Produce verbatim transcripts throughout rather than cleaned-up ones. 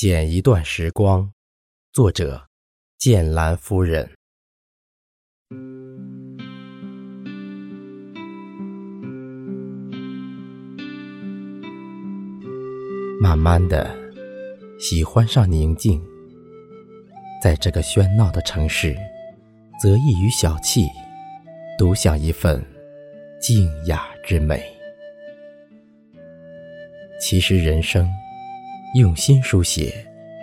剪一段时光，作者剑兰夫人。慢慢的，喜欢上宁静，在这个喧闹的城市，择一于小憩，独享一份静雅之美。其实人生用心书写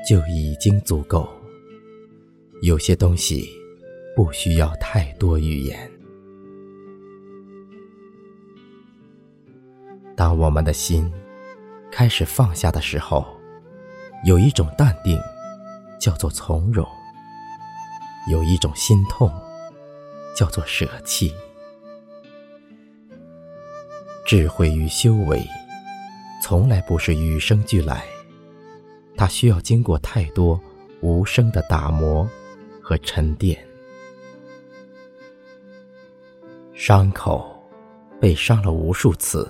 就已经足够，有些东西不需要太多语言。当我们的心开始放下的时候，有一种淡定叫做从容，有一种心痛叫做舍弃。智慧与修为从来不是与生俱来，它需要经过太多无声的打磨和沉淀。伤口被伤了无数次，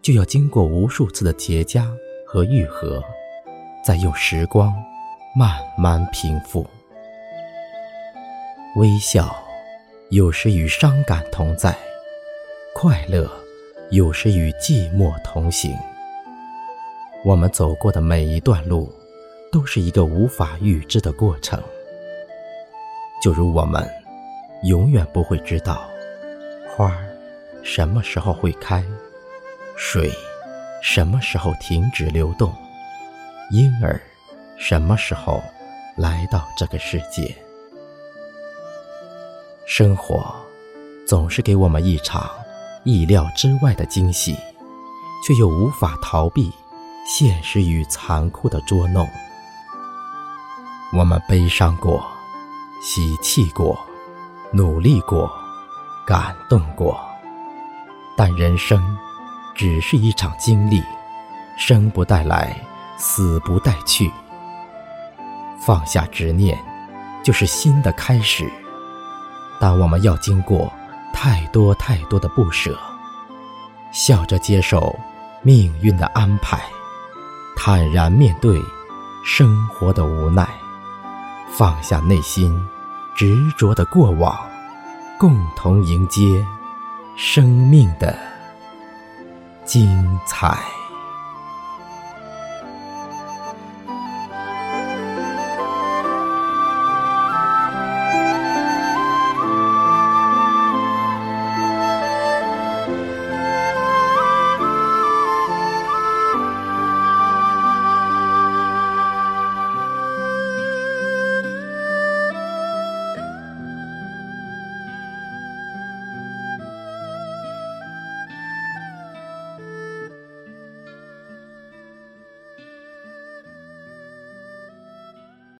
就要经过无数次的结痂和愈合，再用时光慢慢平复。微笑有时与伤感同在，快乐有时与寂寞同行。我们走过的每一段路都是一个无法预知的过程，就如我们永远不会知道花什么时候会开，水什么时候停止流动，婴儿什么时候来到这个世界。生活总是给我们一场意料之外的惊喜，却又无法逃避现实与残酷的捉弄。我们悲伤过，喜气过，努力过，感动过，但人生只是一场经历，生不带来，死不带去。放下执念，就是新的开始。但我们要经过太多太多的不舍，笑着接受命运的安排，坦然面对生活的无奈，放下内心执着的过往，共同迎接生命的精彩。